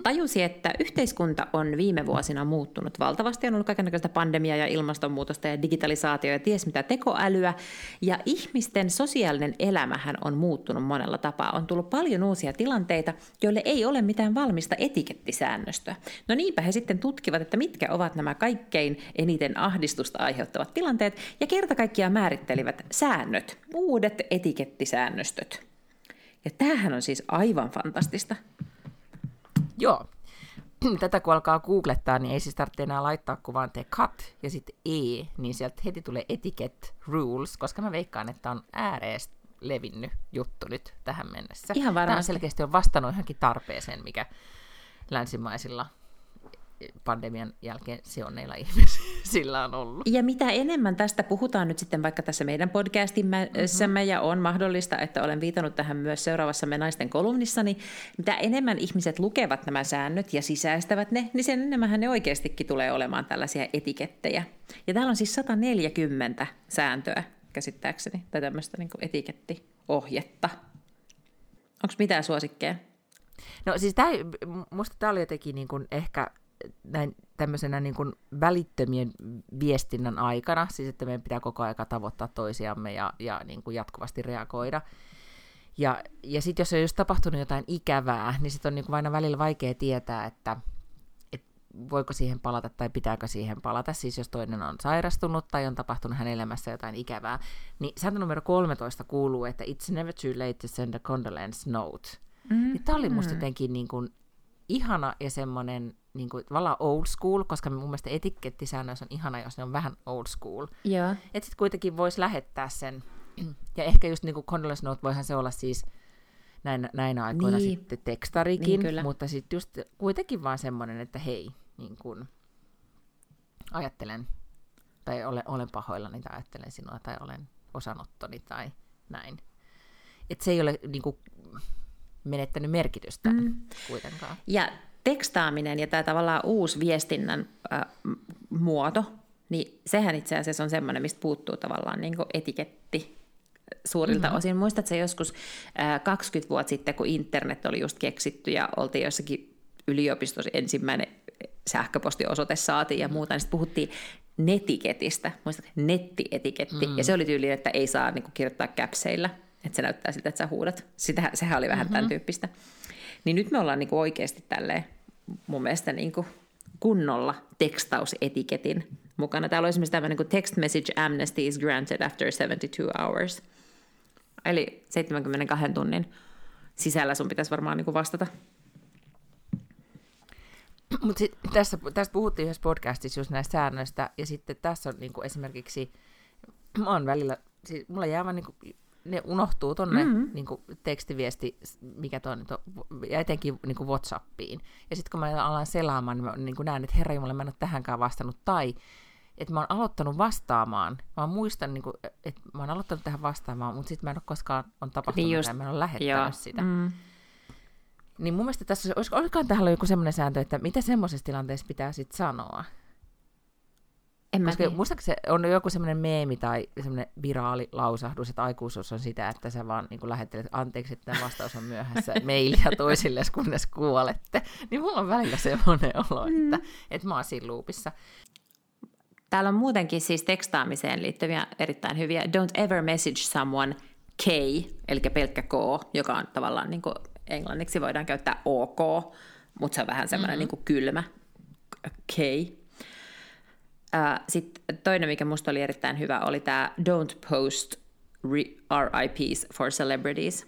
tajusi, että yhteiskunta on viime vuosina muuttunut valtavasti. On ollut kaikennäköistä pandemiaa ja ilmastonmuutosta ja digitalisaatio ja ties mitä tekoälyä. Ja ihmisten sosiaalinen elämähän on muuttunut monella tapaa. On tullut paljon uusia tilanteita, joille ei ole mitään valmista etikettisäännöstöä. No niinpä he sitten tutkivat, että mitkä ovat nämä kaikkein eniten ahdistusta aiheuttavat tilanteet. Ja kerta kaikkiaan määrittelivät säännöt, uudet etikettisäännöstöt. Ja tämähän on siis aivan fantastista. Joo. Tätä kun alkaa googlettaa, niin ei siis tarvitse enää laittaa, kun vaan tee cut ja sitten e, niin sieltä heti tulee etiquette rules, koska mä veikkaan, että on ääreesti levinnyt juttu nyt tähän mennessä. Ihan varmasti. Tämä selkeästi on vastannut johonkin tarpeeseen, mikä länsimaisilla pandemian jälkeen seonneilla ihmisillä on ollut. Ja mitä enemmän tästä puhutaan nyt sitten vaikka tässä meidän podcastissamme, ja on mahdollista, että olen viitannut tähän myös seuraavassamme naisten kolumnissani, mitä enemmän ihmiset lukevat nämä säännöt ja sisäistävät ne, niin sen enemmän ne oikeastikin tulee olemaan tällaisia etikettejä. Ja täällä on siis 140 sääntöä käsittääkseni, tai tämmöistä niin kuin etikettiohjetta. Onko mitään suosikkeja? No siis minusta tämä oli jotenkin niin kuin ehkä näin tämmöisenä niin kuin välittömien viestinnän aikana, siis että meidän pitää koko ajan tavoittaa toisiamme ja niin kuin jatkuvasti reagoida. Ja sitten jos on just tapahtunut jotain ikävää, niin sitten on niin kuin aina välillä vaikea tietää, että voiko siihen palata tai pitääkö siihen palata. Siis jos toinen on sairastunut tai on tapahtunut hänen elämässä jotain ikävää, niin sääntö numero 13 kuuluu, että it's never too late to send a condolence note. Mm-hmm. Tämä oli musta jotenkin niin kuin ihana ja semmoinen niin kuin tavallaan old school, koska mun mielestä etikettisäännöissä on ihana, jos ne on vähän old school. Yeah. Että sitten kuitenkin voisi lähettää sen. Ja ehkä just niin kuin condolence note, voihan se olla siis näinä aikoina niin. Sitten tekstarikin, niin, mutta sitten just kuitenkin vaan semmoinen, että hei, niin kuin ajattelen, tai olen pahoillani, tai ajattelen sinua, tai olen osanottoni, tai näin. Että se ei ole niin kuin menettänyt merkitystään kuitenkaan. Ja tekstaaminen ja tämä tavallaan uusi viestinnän muoto, niin sehän itse asiassa on semmoinen, mistä puuttuu tavallaan niin kuin etiketti suurilta osin. Muistatko joskus 20 vuotta sitten, kun internet oli just keksitty ja oltiin jossakin yliopistossa ensimmäinen sähköpostiosoite saatiin ja muuta, niin sitten puhuttiin netiketistä. Muistatko? Nettietiketti. Ja se oli tyyliin, että ei saa niin kuin kirjoittaa käpseillä, että se näyttää siltä, että sä huudat. Sehän oli vähän tämän tyyppistä. Niin nyt me ollaan niin kuin oikeasti tälleen mun mielestä niin kuin kunnolla tekstausetiketin mukana. Täällä on esimerkiksi tämmöinen kuin text message amnesty is granted after 72 hours. Eli 72 tunnin sisällä sun pitäisi varmaan niin kuin vastata. Mutta tässä puhuttiin yhdessä podcastissa just näistä säännöistä, ja sitten tässä on niinku esimerkiksi, mä oon välillä, siis mulla jää vaan, niinku, ne unohtuu tonne niinku, tekstiviesti, mikä toi nyt on, ja etenkin niinku WhatsAppiin. Ja sitten kun mä alan selaamaan, niin mä niinku näen, että herra jumala, mä en ole tähänkään vastannut, tai että mä oon aloittanut vastaamaan. Mä muistan, niinku, että mä oon aloittanut tähän vastaamaan, mutta sitten mä en ole koskaan on tapahtunut just, tai mä en ole lähettänyt sitä. Niin mun mielestä tässä olisikaan tähän joku semmoinen sääntö, että mitä semmoisessa tilanteessa pitää sitten sanoa? Muistaakseni on joku semmoinen meemi tai semmoinen viraali lausahdus, että aikuisuus on sitä, että sä vaan niin lähettelet anteeksi, että tämä vastaus on myöhässä mailia toisille, kunnes kuolette. Niin mulla on välillä semmoinen olo, että mä oon siinä loopissa. Täällä on muutenkin siis tekstaamiseen liittyviä erittäin hyviä. Don't ever message someone K, eli pelkkä K, joka on tavallaan niin kuin englanniksi voidaan käyttää OK, mutta se on vähän semmoinen niin kuin kylmä K. Sitten toinen, mikä musta oli erittäin hyvä, oli tämä don't post RIPs for celebrities,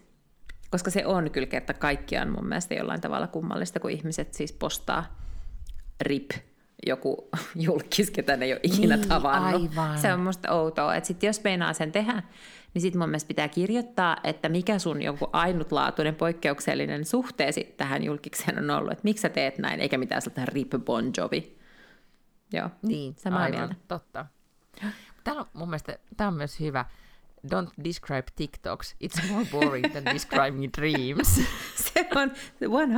koska se on kyllä kerta kaikkiaan mun mielestä jollain tavalla kummallista, kun ihmiset siis postaa RIP joku julkis, ketä ne ei ole ikinä tavannut. Aivan. Se on musta outoa, että sitten jos meinaa sen tehdä, niin sitten mun mielestä pitää kirjoittaa, että mikä sun joku ainutlaatuinen, poikkeuksellinen suhteesi tähän julkikseen on ollut, että miksi sä teet näin, eikä mitään sieltä Rip Bon Jovi. Joo, niin, samaa mieltä. Totta. Täällä on mun mielestä, tää on myös hyvä. Don't describe TikToks. It's more boring than describing dreams. Se on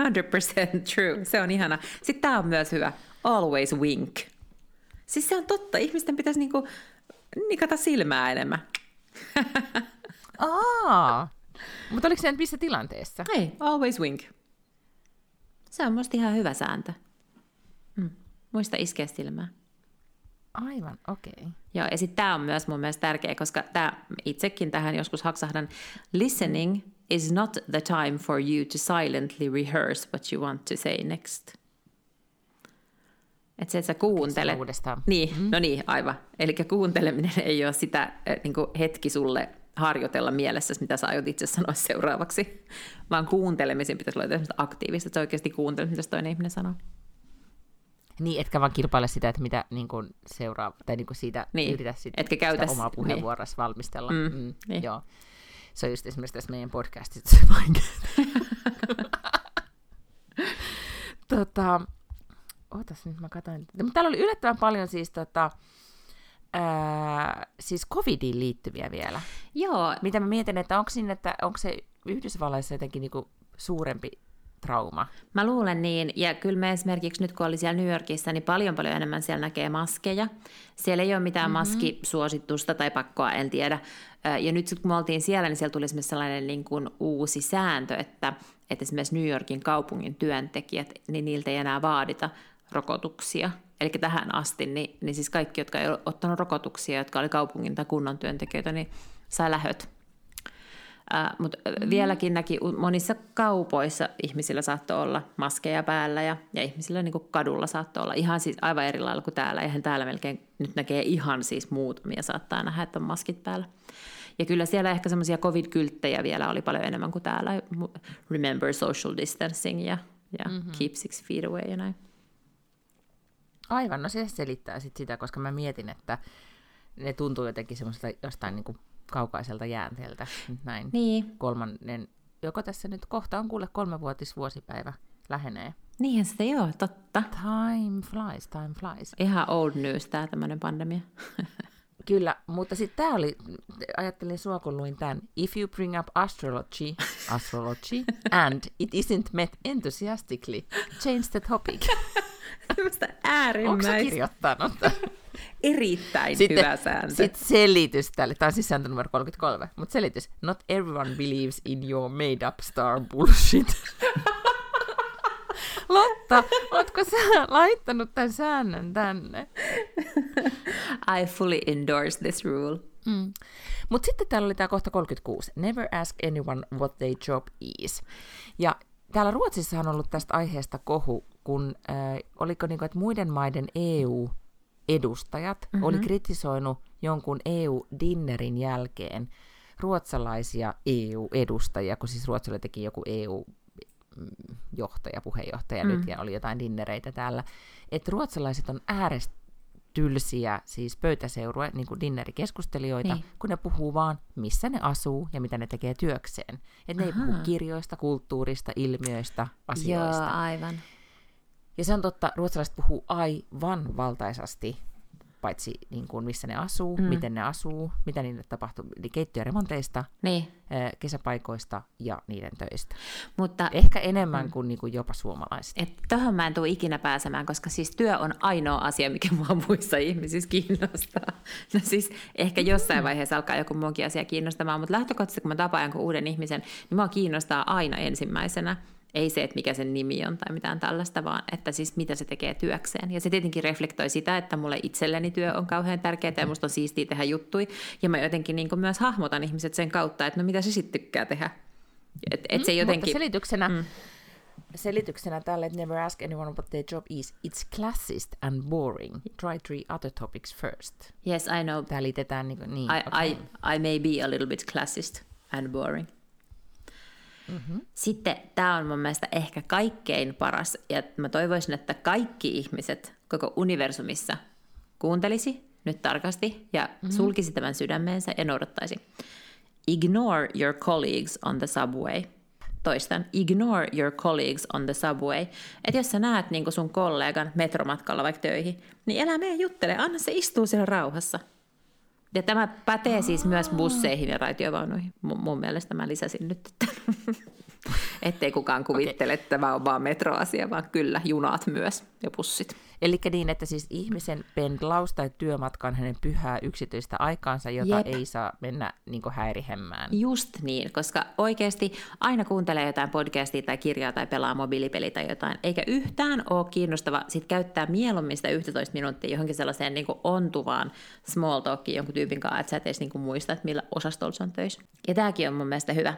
100% true. Se on ihana. Sitten tää on myös hyvä. Always wink. Siis se on totta. Ihmisten pitäisi niinku nikata silmää enemmän. Mutta oliko se missä tilanteessa? Ei, always wink. Se on musta ihan hyvä sääntö. Muista iskeä silmää. Aivan, okei. Joo, ja sitten tämä on myös mun mielestä tärkeä, koska tää, itsekin tähän joskus haksahdan. Listening is not the time for you to silently rehearse what you want to say next. Että se, että sä kuuntelet. Niin, no niin, aivan. Eli kuunteleminen ei ole sitä niin kuin hetki sulle harjoitella mielessäsi, mitä sä aiot itse sanoa seuraavaksi, vaan kuuntelemisen pitäisi olla jotain aktiivista, että sä oikeasti kuuntelet, mitä toinen ihminen sanoo. Niin, etkä vaan kilpaile sitä, että mitä niin kuin seuraa, tai niin kuin siitä niin, yritä sitä omaa puheenvuorossa valmistella. Niin. Joo. Se on just esimerkiksi tässä meidän podcastissa se ootas nyt, mä katsoin. Mutta täällä oli yllättävän paljon siis, siis covidiin liittyviä vielä. Joo. Mitä mä mietin, että onko se Yhdysvalloissa jotenkin niinku suurempi trauma? Mä luulen niin, ja kyllä me esimerkiksi nyt kun oli siellä New Yorkissa, niin paljon enemmän siellä näkee maskeja. Siellä ei ole mitään maskisuositusta tai pakkoa, en tiedä. Ja nyt kun me oltiin siellä, niin siellä tuli esimerkiksi sellainen niin kuin uusi sääntö, että esimerkiksi New Yorkin kaupungin työntekijät, niin niiltä ei enää vaadita rokotuksia. Eli tähän asti, niin siis kaikki, jotka ei ole ottanut rokotuksia, jotka oli kaupungin tai kunnan työntekijöitä, niin sai lähöt. Mutta vieläkin näki, monissa kaupoissa ihmisillä saattoi olla maskeja päällä ja ihmisillä niin kuin kadulla saattoi olla ihan siis aivan eri lailla kuin täällä. Eihän täällä melkein nyt näkee ihan siis muutamia, saattaa nähdä, että on maskit päällä. Ja kyllä siellä ehkä semmoisia covid-kylttejä vielä oli paljon enemmän kuin täällä. Remember social distancing ja keep 6 feet away ja näin. Aivan, no se selittää sit sitä, koska mä mietin, että ne tuntuu jotenkin semmoiselta jostain niin kuin kaukaiselta jäänteeltä. Näin. Niin. Kolmannen, joko tässä nyt kohta on kuule 3-vuotisvuosipäivä lähenee. Niinhän sitä joo, totta. Time flies. Ihan old news tää tämmönen pandemia. Kyllä, mutta sitten tämä oli, ajattelin sua kun luin tämän, if you bring up astrology, and it isn't met enthusiastically, change the topic. Semmoista äärimmäistä. Onko sä kirjoittanut? erittäin sitten, hyvä sääntö. Sitten selitys tälle. Tämä on siis sääntö numero 33, mutta selitys. Not everyone believes in your made-up star bullshit. Lotta, ootko sä laittanut tämän säännön tänne? I fully endorse this rule. Mm. Mutta sitten täällä oli tämä kohta 36. Never ask anyone what their job is. Ja täällä Ruotsissa on ollut tästä aiheesta kohu, kun oliko niin kuin, että muiden maiden EU-edustajat oli kritisoinut jonkun EU-dinnerin jälkeen ruotsalaisia EU-edustajia, kun siis Ruotsilla teki joku EU-johtaja, puheenjohtaja nyt, ja oli jotain dinnereitä täällä, että ruotsalaiset on ääretylsiä, siis pöytäseurue, niin kuin dinnerikeskustelijoita, niin, kun ne puhuu vaan, missä ne asuu ja mitä ne tekee työkseen. Että ne ei puhu kirjoista, kulttuurista, ilmiöistä, asioista. Joo, aivan. Ja se on totta, ruotsalaiset puhuu aivan valtaisasti, paitsi niin kuin missä ne asuu, miten ne asuu, mitä niille tapahtuu, keittiöremonteista, niin, kesäpaikoista ja niiden töistä. Mutta ehkä enemmän kuin jopa suomalaiset. Tuohon mä en tule ikinä pääsemään, koska siis työ on ainoa asia, mikä mua muissa ihmisissä kiinnostaa. No siis ehkä jossain vaiheessa alkaa joku muunkin asia kiinnostamaan, mutta lähtökohtaisesti kun mä tapaan jonkun uuden ihmisen, niin mua kiinnostaa aina ensimmäisenä. Ei se, että mikä sen nimi on tai mitään tällaista, vaan että siis mitä se tekee työkseen. Ja se tietenkin reflektoi sitä, että mulle itselleni työ on kauhean tärkeää ja musta on siistiä tehdä juttui. Ja mä jotenkin niin myös hahmotan ihmiset sen kautta, että no mitä se sitten tykkää tehdä. Et se jotenkin... Mutta selityksenä tälle, että never ask anyone what their job is. It's classist and boring. Try 3 other topics first. Yes, I know. Tää liitetään niin. I may be a little bit classist and boring. Sitten tämä on mun mielestä ehkä kaikkein paras, ja mä toivoisin, että kaikki ihmiset koko universumissa kuuntelisi nyt tarkasti ja sulkisi tämän sydämeensä ja noudattaisi. Ignore your colleagues on the subway. Toistan, ignore your colleagues on the subway. Että jos sä näet niin kun sun kollegan metromatkalla vaikka töihin, niin älä mene juttele, anna se istuu siellä rauhassa. Ja tämä pätee siis myös busseihin ja raitiovaunuihin. Mun mielestä mä lisäsin nyt, ettei kukaan kuvittele, että tämä on vaan metroasia, vaan kyllä junat myös ja bussit. Eli niin, että siis ihmisen pendlaus tai työmatka on hänen pyhää yksityistä aikaansa, jota ei saa mennä niin kuin häirihemmään. Just niin, koska oikeasti aina kuuntelee jotain podcastia tai kirjaa tai pelaa mobiilipeli tai jotain, eikä yhtään ole kiinnostava sit käyttää mieluummin sitä 11 minuuttia johonkin sellaiseen niin kuin ontuvaan small talkiin jonkun tyypin kanssa, että sä et edes niin kuin muista, että millä osastolla se on töissä. Ja tämäkin on mun mielestä hyvä.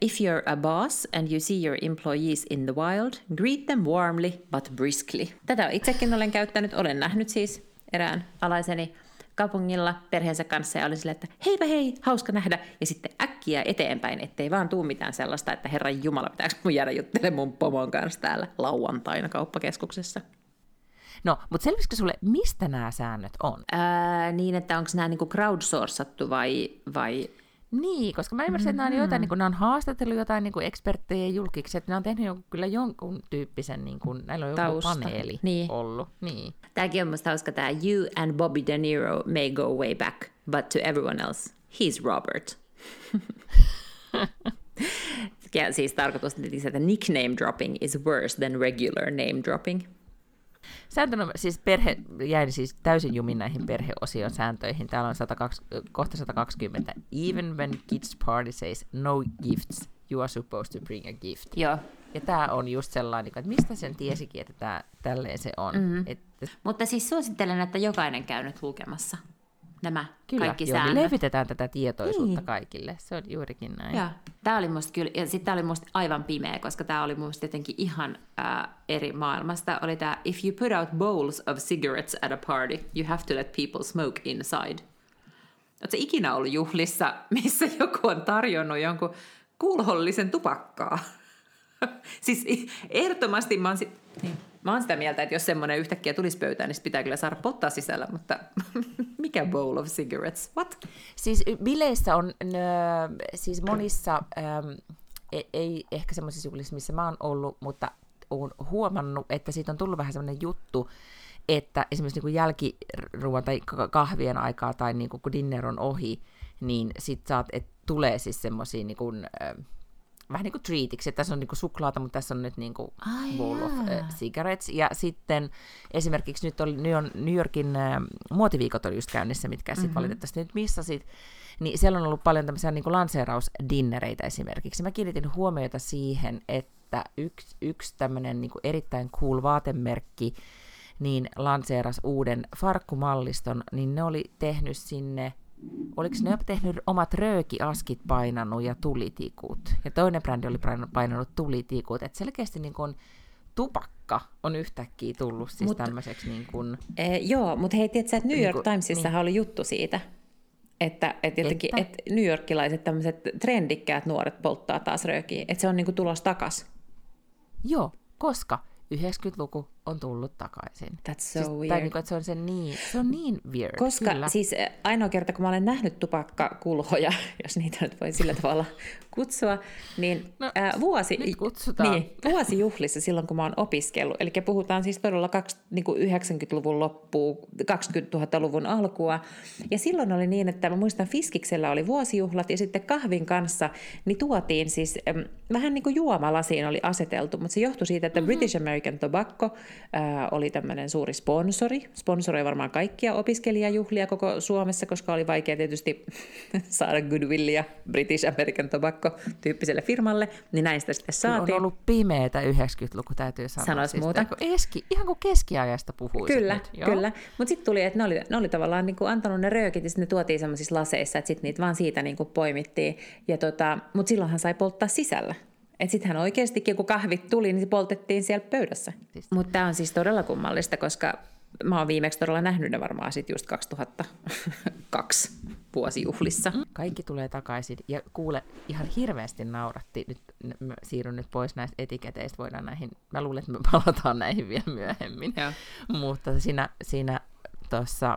If you're a boss and you see your employees in the wild, greet them warmly but briskly. Tätä itsekin olen käyttänyt, olen nähnyt siis erään alaiseni kaupungilla perheensä kanssa ja olin silleen, että heipä hei, hauska nähdä. Ja sitten äkkiä eteenpäin, ettei vaan tuu mitään sellaista, että herran jumala, pitääkö mun jäädä juttelemaan mun pomon kanssa täällä lauantaina kauppakeskuksessa. No, mutta selvisikö sulle, mistä nämä säännöt on? Niin, että onko nämä niinku crowdsourcattu vai... Niin, koska mä ymmärsin, että nämä on jotain, niin kun nämä on haastatellut jotain niin eksperttejä julkiksi, että nämä on tehnyt kyllä jonkun tyyppisen, niin kun, näillä on joku paneeli ollut. Niin. Tämäkin on musta hauska tämä, you and Bobby De Niro may go way back, but to everyone else, he's Robert. Ja siis tarkoitus, että nickname dropping is worse than regular name dropping. Siis perhe jäin siis täysin jumiin näihin perheosion sääntöihin. Täällä on kohta 120. Even when kids party says no gifts, you are supposed to bring a gift. Joo. Ja tämä on just sellainen, että mistä sen tiesikin, että tälleen se on. Että... Mutta siis suosittelen, että jokainen käy nyt lukemassa nämä kaikki säännöt. Kyllä, niin levitetään tätä tietoisuutta kaikille. Se on juurikin näin. Joo. Tämä oli musta kyllä, ja sitten tämä oli musta aivan pimeä, koska tämä oli musta jotenkin ihan eri maailmasta. Oli tämä, if you put out bowls of cigarettes at a party, you have to let people smoke inside. Oletko ikinä ollut juhlissa, missä joku on tarjonnut jonkun kulhollisen tupakkaa? Siis ehdottomasti mä oon Mä oon sitä mieltä, että jos semmoinen yhtäkkiä tulisi pöytään, niin pitää kyllä saada pottaa sisällä, mutta mikä bowl of cigarettes? What? Siis bileissä on, siis monissa, ei ehkä semmoisissa juhlissa, missä mä oon ollut, mutta oon huomannut, että siitä on tullut vähän semmoinen juttu, että esimerkiksi niin kuin jälkiruoan tai kahvien aikaa tai niin kuin kun dinner on ohi, niin sit tulee siis semmoisia niin kuin vähän niin kuin treatiksi, että tässä on niin kuin suklaata, mutta tässä on nyt niin kuin bowl of cigarettes. Ja sitten esimerkiksi nyt oli New Yorkin muotiviikot oli just käynnissä, mitkä sitten valitettavasti nyt missasit. Niin siellä on ollut paljon tämmöisiä niin kuin lanseerausdinnereitä esimerkiksi. Mä kiinnitin huomiota siihen, että yksi tämmöinen niin kuin erittäin cool vaatemerkki niin lanseerasi uuden farkkumalliston, niin ne oli tehnyt sinne, oliko ne tehnyt omat röökiaskit painanut ja tulitikut. Ja toinen brändi oli painanut tulitikut. Et selkeästi niin kun tupakka on yhtäkkiä tullut siis tämmöiseksi. Niin kun... joo, mutta hei, tiedätkö, että New York niin Timesissahan niin... oli juttu siitä, että jotenkin että New Yorkilaiset tämmöiset trendikkäät nuoret polttaa taas röökiä. Että se on niin kun tulos takas. Joo, koska 90-luku on tullut takaisin. That's so siis, weird. Tai niin kuin, että se on niin weird. Koska kyllä. Siis ainoa kerta, kun mä olen nähnyt tupakkakulhoja, jos niitä nyt voi sillä tavalla kutsua, niin no, vuosijuhlissa silloin, kun mä oon opiskellut. Eli puhutaan siis todella niin kuin 90-luvun loppuun, 2000-luvun alkua. Ja silloin oli niin, että mä muistan Fiskiksellä oli vuosijuhlat ja sitten kahvin kanssa niin tuotiin siis vähän niin kuin juomalasiin oli aseteltu, mutta se johtui siitä, että British American Tobacco oli tämmöinen suuri sponsori. Sponsoroi varmaan kaikkia opiskelijajuhlia koko Suomessa, koska oli vaikea tietysti saada goodwillia British American Tobacco-tyyppiselle firmalle, niin näistä sitten saatiin. On ollut pimeätä 90-luku, täytyy sanoa. Sanois muuta. Ihan kuin keskiajasta puhuisit. Kyllä, nyt. Kyllä. Mutta sitten tuli, että ne oli tavallaan niin kuin antanut ne röökit, ja sitten ne tuotiin semmoisissa laseissa, että sitten niitä vaan siitä niin kuin poimittiin. Mutta silloinhan sai polttaa sisällä. Että sittenhän oikeastikin, kun kahvit tuli, niin se poltettiin siellä pöydässä. Mutta tämä on siis todella kummallista, koska mä oon viimeksi todella nähnyt ne varmaan sitten just 2002 vuosijuhlissa. Kaikki tulee takaisin. Ja kuule, ihan hirveästi nauratti. Nyt siirryn nyt pois näistä etiketeistä. Voidaan näihin, mä luulen, että me palataan näihin vielä myöhemmin. Joo. Mutta siinä tuossa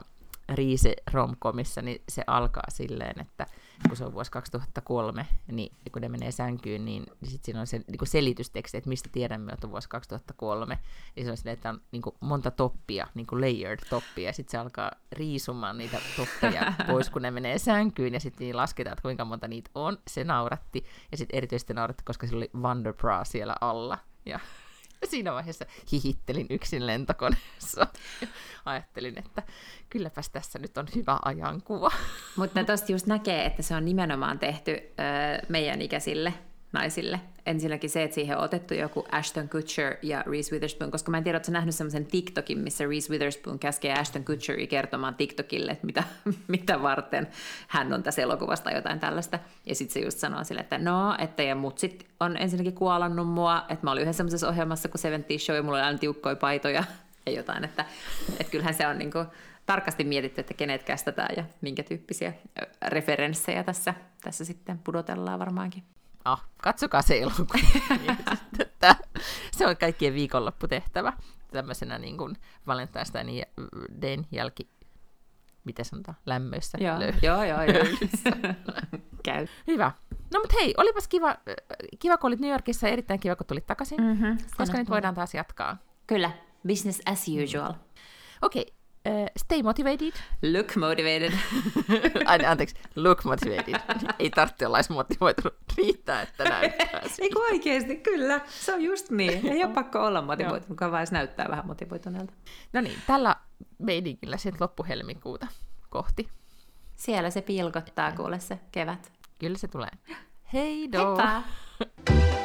Riise romkomissa, niin se alkaa silleen, että kun se on vuosi 2003, niin kun ne menee sänkyyn, niin sitten siinä on se niin selitysteksti, että mistä tiedämme, että on vuosi 2003. Ja se on silleen, että on niin monta toppia, niin layered toppia, ja sitten se alkaa riisumaan niitä toppeja pois, kun ne menee sänkyyn, ja sitten niin lasketaan, että kuinka monta niitä on. Se nauratti, ja sitten erityisesti nauratti, koska sillä oli Wonder Bra siellä alla, ja siinä vaiheessa hihittelin yksin lentokoneessa. Ajattelin, että kylläpäs tässä nyt on hyvä ajankuva. Mutta tosta just näkee, että se on nimenomaan tehty meidän ikäisille naisille. Ensinnäkin se, että siihen on otettu joku Ashton Kutcher ja Reese Witherspoon, koska mä en tiedä, ootko sä nähnyt semmoisen TikTokin, missä Reese Witherspoon käskee Ashton Kutcheria kertomaan TikTokille, että mitä varten hän on tässä elokuvasta jotain tällaista. Ja sitten se just sanoo sille, että no, että ja mutsit on ensinnäkin kuolannut mua, että mä olin yhdessä semmoisessa ohjelmassa, kun 70's Show, ja mulla oli aina tiukkoja paitoja ja jotain, että kyllähän se on niinku tarkasti mietitty, että kenet kästetään ja minkä tyyppisiä referenssejä tässä sitten pudotellaan varmaankin. Ah, katsokaa se elokuva. Se on kaikkien viikonlopputehtävä. Tämmöisenä niin kuin Valentine's Dayn jälki, mitä sanotaan, lämmöissä. Joo. Käy. Hyvä. No mut hei, olipas kiva kun olit New Yorkissa, erittäin kiva kun tulit takaisin, koska nyt voidaan taas jatkaa. Kyllä, business as usual. Okei. Stay motivated. Look motivated. Anteeksi, look motivated. Ei tarvitse olla motivoitunut. Riittää, että näyttää. Eiku oikeasti, kyllä. Se on just niin. Ei ole pakko olla motivoitunut, vaan edes näyttää vähän motivoituneelta. No niin, tällä meidinkin sitten loppuhelmikuuta kohti. Siellä se pilkottaa, kuule se kevät. Kyllä se tulee. Heidoo! Heippa!